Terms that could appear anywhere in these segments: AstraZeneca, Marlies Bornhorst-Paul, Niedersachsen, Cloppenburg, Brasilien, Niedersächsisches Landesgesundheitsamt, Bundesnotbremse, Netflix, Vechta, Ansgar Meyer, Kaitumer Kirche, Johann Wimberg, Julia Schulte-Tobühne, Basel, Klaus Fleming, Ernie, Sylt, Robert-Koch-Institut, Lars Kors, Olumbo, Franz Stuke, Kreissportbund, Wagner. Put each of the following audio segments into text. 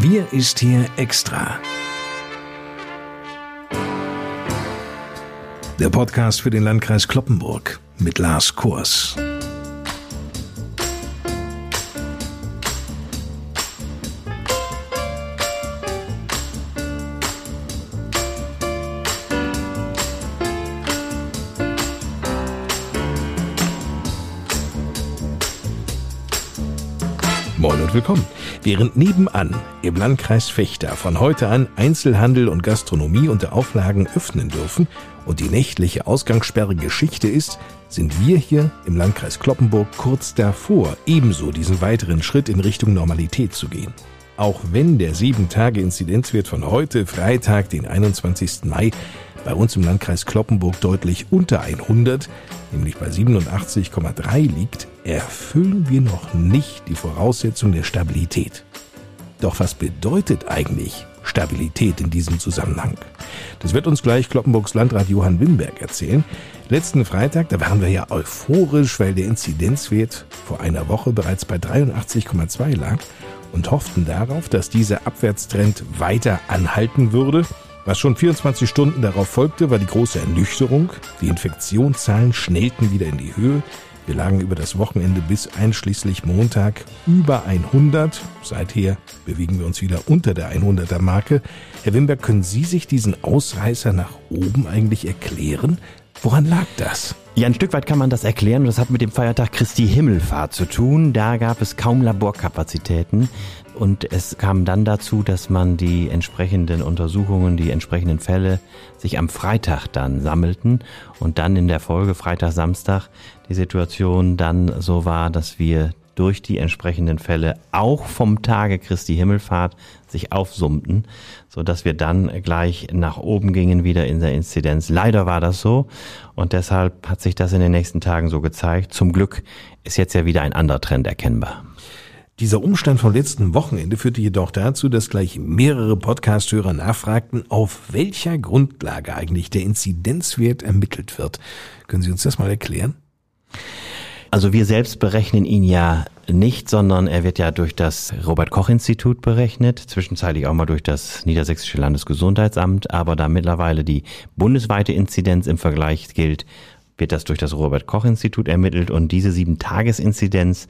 Wir ist hier extra. Der Podcast für den Landkreis Cloppenburg mit Lars Kors. Moin und willkommen. Während nebenan im Landkreis Vechta von heute an Einzelhandel und Gastronomie unter Auflagen öffnen dürfen und die nächtliche Ausgangssperre Geschichte ist, sind wir hier im Landkreis Cloppenburg kurz davor, ebenso diesen weiteren Schritt in Richtung Normalität zu gehen. Auch wenn der 7-Tage-Inzidenzwert von heute, Freitag, den 21. Mai, bei uns im Landkreis Cloppenburg deutlich unter 100, nämlich bei 87,3 liegt, erfüllen wir noch nicht die Voraussetzung der Stabilität. Doch was bedeutet eigentlich Stabilität in diesem Zusammenhang? Das wird uns gleich Cloppenburgs Landrat Johann Wimberg erzählen. Letzten Freitag, da waren wir ja euphorisch, weil der Inzidenzwert vor einer Woche bereits bei 83,2 lag und hofften darauf, dass dieser Abwärtstrend weiter anhalten würde. Was schon 24 Stunden darauf folgte, war die große Ernüchterung. Die Infektionszahlen schnellten wieder in die Höhe. Wir lagen über das Wochenende bis einschließlich Montag über 100. Seither bewegen wir uns wieder unter der 100er-Marke. Herr Wimberg, können Sie sich diesen Ausreißer nach oben eigentlich erklären? Woran lag das? Ja, ein Stück weit kann man das erklären. Das hat mit dem Feiertag Christi Himmelfahrt zu tun. Da gab es kaum Laborkapazitäten. Und es kam dann dazu, dass man die entsprechenden Untersuchungen, die entsprechenden Fälle sich am Freitag dann sammelten. Und dann in der Folge Freitag, Samstag die Situation dann so war, dass wir durch die entsprechenden Fälle auch vom Tage Christi Himmelfahrt sich aufsummten, sodass wir dann gleich nach oben gingen wieder in der Inzidenz. Leider war das so und deshalb hat sich das in den nächsten Tagen so gezeigt. Zum Glück ist jetzt ja wieder ein anderer Trend erkennbar. Dieser Umstand vom letzten Wochenende führte jedoch dazu, dass gleich mehrere Podcast-Hörer nachfragten, auf welcher Grundlage eigentlich der Inzidenzwert ermittelt wird. Können Sie uns das mal erklären? Also wir selbst berechnen ihn ja nicht, sondern er wird ja durch das Robert-Koch-Institut berechnet, zwischenzeitlich auch mal durch das Niedersächsische Landesgesundheitsamt, aber da mittlerweile die bundesweite Inzidenz im Vergleich gilt, wird das durch das Robert-Koch-Institut ermittelt und diese 7-Tages-Inzidenz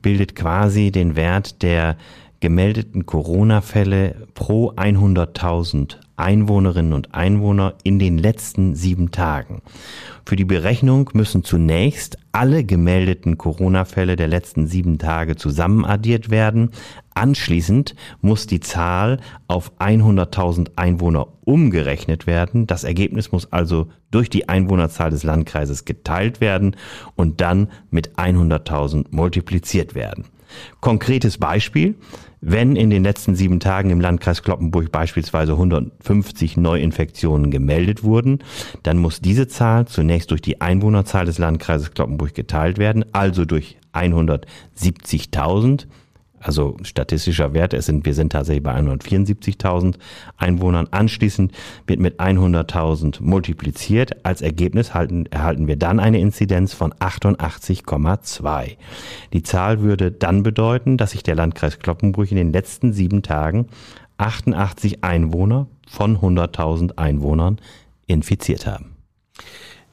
bildet quasi den Wert der gemeldeten Corona-Fälle pro 100.000 Einwohnerinnen und Einwohner in den letzten 7 Tagen. Für die Berechnung müssen zunächst alle gemeldeten Corona-Fälle der letzten 7 Tage zusammenaddiert werden. Anschließend muss die Zahl auf 100.000 Einwohner umgerechnet werden. Das Ergebnis muss also durch die Einwohnerzahl des Landkreises geteilt werden und dann mit 100.000 multipliziert werden. Konkretes Beispiel: Wenn in den letzten 7 Tagen im Landkreis Cloppenburg beispielsweise 150 Neuinfektionen gemeldet wurden, dann muss diese Zahl zunächst durch die Einwohnerzahl des Landkreises Cloppenburg geteilt werden, also durch 170.000. Also statistischer Wert, wir sind tatsächlich bei 174.000 Einwohnern. Anschließend wird mit 100.000 multipliziert. Als Ergebnis erhalten wir dann eine Inzidenz von 88,2. Die Zahl würde dann bedeuten, dass sich der Landkreis Cloppenburg in den letzten 7 Tagen 88 Einwohner von 100.000 Einwohnern infiziert haben.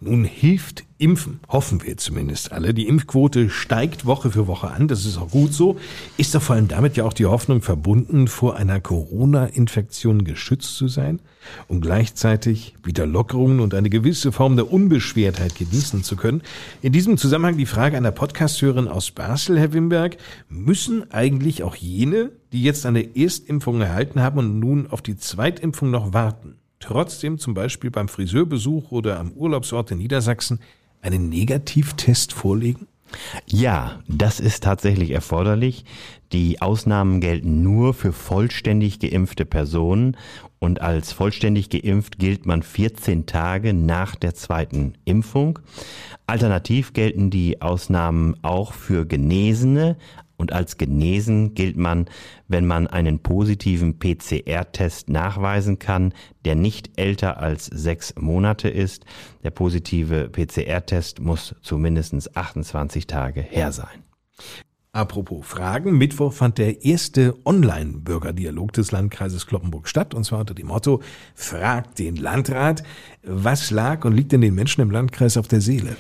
Nun hilft Impfen, hoffen wir zumindest alle. Die Impfquote steigt Woche für Woche an, das ist auch gut so. Ist doch vor allem damit ja auch die Hoffnung verbunden, vor einer Corona-Infektion geschützt zu sein und gleichzeitig wieder Lockerungen und eine gewisse Form der Unbeschwertheit genießen zu können. In diesem Zusammenhang die Frage einer Podcast-Hörerin aus Basel, Herr Wimberg: Müssen eigentlich auch jene, die jetzt eine Erstimpfung erhalten haben und nun auf die Zweitimpfung noch warten, trotzdem zum Beispiel beim Friseurbesuch oder am Urlaubsort in Niedersachsen einen Negativtest vorlegen? Ja, das ist tatsächlich erforderlich. Die Ausnahmen gelten nur für vollständig geimpfte Personen und als vollständig geimpft gilt man 14 Tage nach der zweiten Impfung. Alternativ gelten die Ausnahmen auch für Genesene und als genesen gilt man, wenn man einen positiven PCR-Test nachweisen kann, der nicht älter als 6 Monate ist. Der positive PCR-Test muss zumindest 28 Tage her sein. Apropos Fragen, Mittwoch fand der erste Online-Bürgerdialog des Landkreises Cloppenburg statt, und zwar unter dem Motto „Frag den Landrat“. Was lag und liegt denn den Menschen im Landkreis auf der Seele?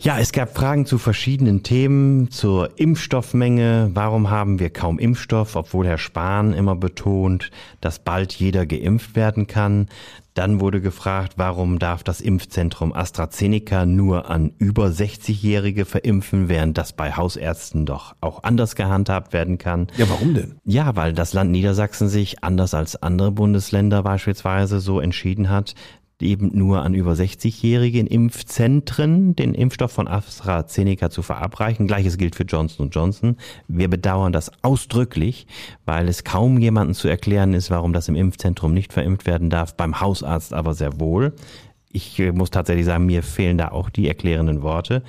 Ja, es gab Fragen zu verschiedenen Themen, zur Impfstoffmenge. Warum haben wir kaum Impfstoff, obwohl Herr Spahn immer betont, dass bald jeder geimpft werden kann? Dann wurde gefragt, warum darf das Impfzentrum AstraZeneca nur an über 60-Jährige verimpfen, während das bei Hausärzten doch auch anders gehandhabt werden kann. Ja, warum denn? Ja, weil das Land Niedersachsen sich anders als andere Bundesländer beispielsweise so entschieden hat, eben nur an über 60-Jährige in Impfzentren den Impfstoff von AstraZeneca zu verabreichen. Gleiches gilt für Johnson & Johnson. Wir bedauern das ausdrücklich, weil es kaum jemandem zu erklären ist, warum das im Impfzentrum nicht verimpft werden darf, beim Hausarzt aber sehr wohl. Ich muss tatsächlich sagen, mir fehlen da auch die erklärenden Worte.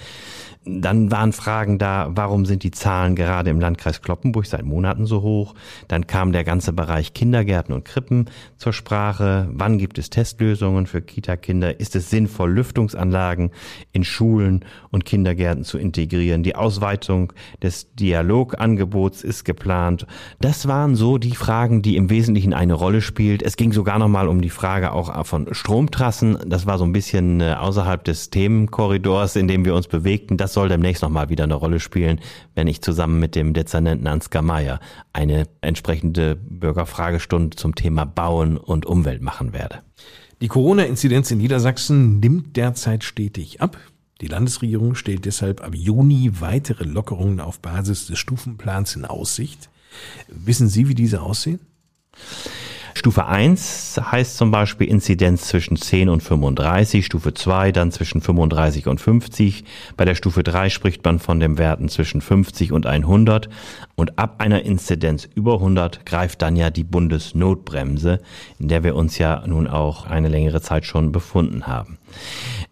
Dann waren Fragen da, warum sind die Zahlen gerade im Landkreis Cloppenburg seit Monaten so hoch? Dann kam der ganze Bereich Kindergärten und Krippen zur Sprache. Wann gibt es Testlösungen für Kita-Kinder? Ist es sinnvoll, Lüftungsanlagen in Schulen und Kindergärten zu integrieren? Die Ausweitung des Dialogangebots ist geplant. Das waren so die Fragen, die im Wesentlichen eine Rolle spielt. Es ging sogar nochmal um die Frage auch von Stromtrassen. Das war so ein bisschen außerhalb des Themenkorridors, in dem wir uns bewegten. Das soll demnächst nochmal wieder eine Rolle spielen, wenn ich zusammen mit dem Dezernenten Ansgar Meyer eine entsprechende Bürgerfragestunde zum Thema Bauen und Umwelt machen werde. Die Corona-Inzidenz in Niedersachsen nimmt derzeit stetig ab. Die Landesregierung stellt deshalb ab Juni weitere Lockerungen auf Basis des Stufenplans in Aussicht. Wissen Sie, wie diese aussehen? Stufe 1 heißt zum Beispiel Inzidenz zwischen 10 und 35, Stufe 2 dann zwischen 35 und 50. Bei der Stufe 3 spricht man von den Werten zwischen 50 und 100. Und ab einer Inzidenz über 100 greift dann ja die Bundesnotbremse, in der wir uns ja nun auch eine längere Zeit schon befunden haben.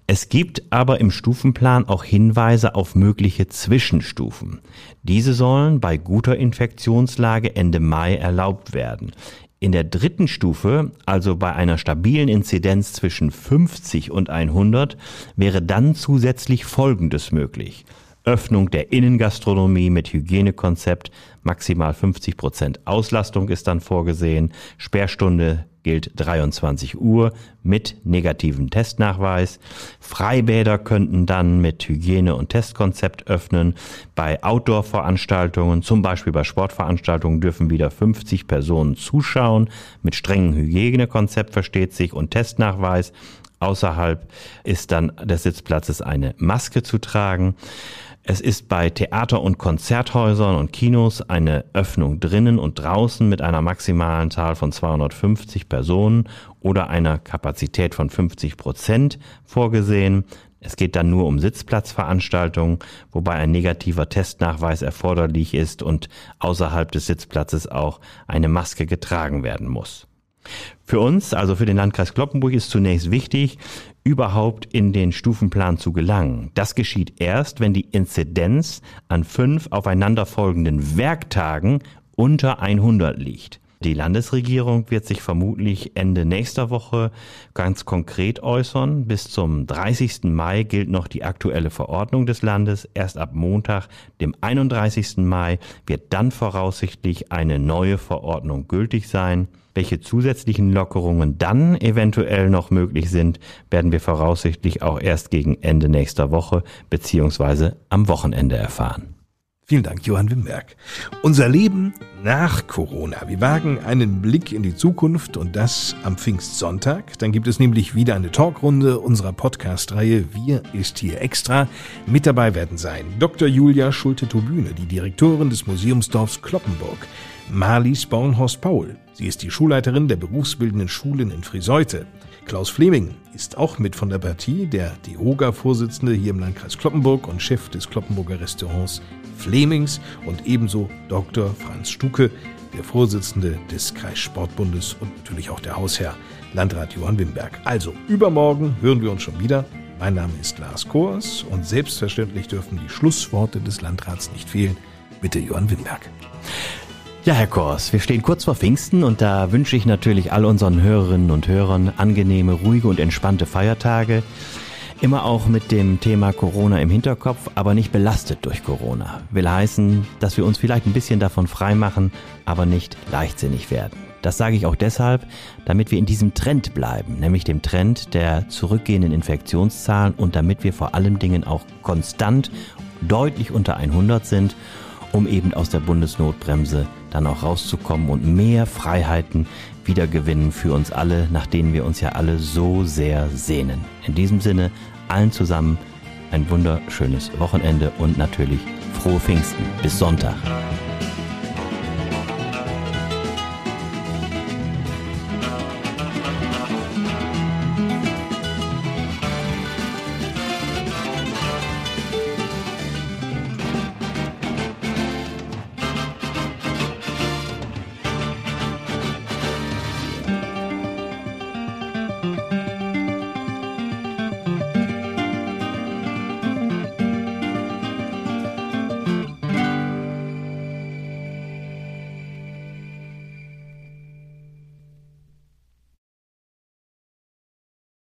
Es gibt aber im Stufenplan auch Hinweise auf mögliche Zwischenstufen. Diese sollen bei guter Infektionslage Ende Mai erlaubt werden. In der dritten Stufe, also bei einer stabilen Inzidenz zwischen 50 und 100, wäre dann zusätzlich Folgendes möglich: Öffnung der Innengastronomie mit Hygienekonzept, maximal 50% Auslastung ist dann vorgesehen, Sperrstunde gilt 23 Uhr mit negativem Testnachweis. Freibäder könnten dann mit Hygiene- und Testkonzept öffnen. Bei Outdoor-Veranstaltungen, zum Beispiel bei Sportveranstaltungen, dürfen wieder 50 Personen zuschauen. Mit strengem Hygienekonzept, versteht sich, und Testnachweis. Außerhalb ist dann des Sitzplatzes eine Maske zu tragen. Es ist bei Theater- und Konzerthäusern und Kinos eine Öffnung drinnen und draußen mit einer maximalen Zahl von 250 Personen oder einer Kapazität von 50% vorgesehen. Es geht dann nur um Sitzplatzveranstaltungen, wobei ein negativer Testnachweis erforderlich ist und außerhalb des Sitzplatzes auch eine Maske getragen werden muss. Für uns, also für den Landkreis Cloppenburg, ist zunächst wichtig, überhaupt in den Stufenplan zu gelangen. Das geschieht erst, wenn die Inzidenz an 5 aufeinanderfolgenden Werktagen unter 100 liegt. Die Landesregierung wird sich vermutlich Ende nächster Woche ganz konkret äußern. Bis zum 30. Mai gilt noch die aktuelle Verordnung des Landes. Erst ab Montag, dem 31. Mai, wird dann voraussichtlich eine neue Verordnung gültig sein. Welche zusätzlichen Lockerungen dann eventuell noch möglich sind, werden wir voraussichtlich auch erst gegen Ende nächster Woche bzw. am Wochenende erfahren. Vielen Dank, Johann Wimberg. Unser Leben nach Corona. Wir wagen einen Blick in die Zukunft, und das am Pfingstsonntag. Dann gibt es nämlich wieder eine Talkrunde unserer Podcast-Reihe Wir ist hier extra. Mit dabei werden sein Dr. Julia Schulte-Tobühne, die Direktorin des Museumsdorfs Cloppenburg, Marlies Bornhorst-Paul. Sie ist die Schulleiterin der berufsbildenden Schulen in Friseute. Klaus Fleming ist auch mit von der Partie, der DEHOGA-Vorsitzende hier im Landkreis Cloppenburg und Chef des Cloppenburger Restaurants Flemings, und ebenso Dr. Franz Stuke, der Vorsitzende des Kreissportbundes und natürlich auch der Hausherr, Landrat Johann Wimberg. Also übermorgen hören wir uns schon wieder. Mein Name ist Lars Kors, und selbstverständlich dürfen die Schlussworte des Landrats nicht fehlen. Bitte, Johann Wimberg. Ja, Herr Kors, wir stehen kurz vor Pfingsten, und da wünsche ich natürlich all unseren Hörerinnen und Hörern angenehme, ruhige und entspannte Feiertage. Immer auch mit dem Thema Corona im Hinterkopf, aber nicht belastet durch Corona. Will heißen, dass wir uns vielleicht ein bisschen davon freimachen, aber nicht leichtsinnig werden. Das sage ich auch deshalb, damit wir in diesem Trend bleiben, nämlich dem Trend der zurückgehenden Infektionszahlen und damit wir vor allen Dingen auch konstant deutlich unter 100 sind, um eben aus der Bundesnotbremse dann auch rauszukommen und mehr Freiheiten wiedergewinnen für uns alle, nach denen wir uns ja alle so sehr sehnen. In diesem Sinne, allen zusammen ein wunderschönes Wochenende und natürlich frohe Pfingsten. Bis Sonntag.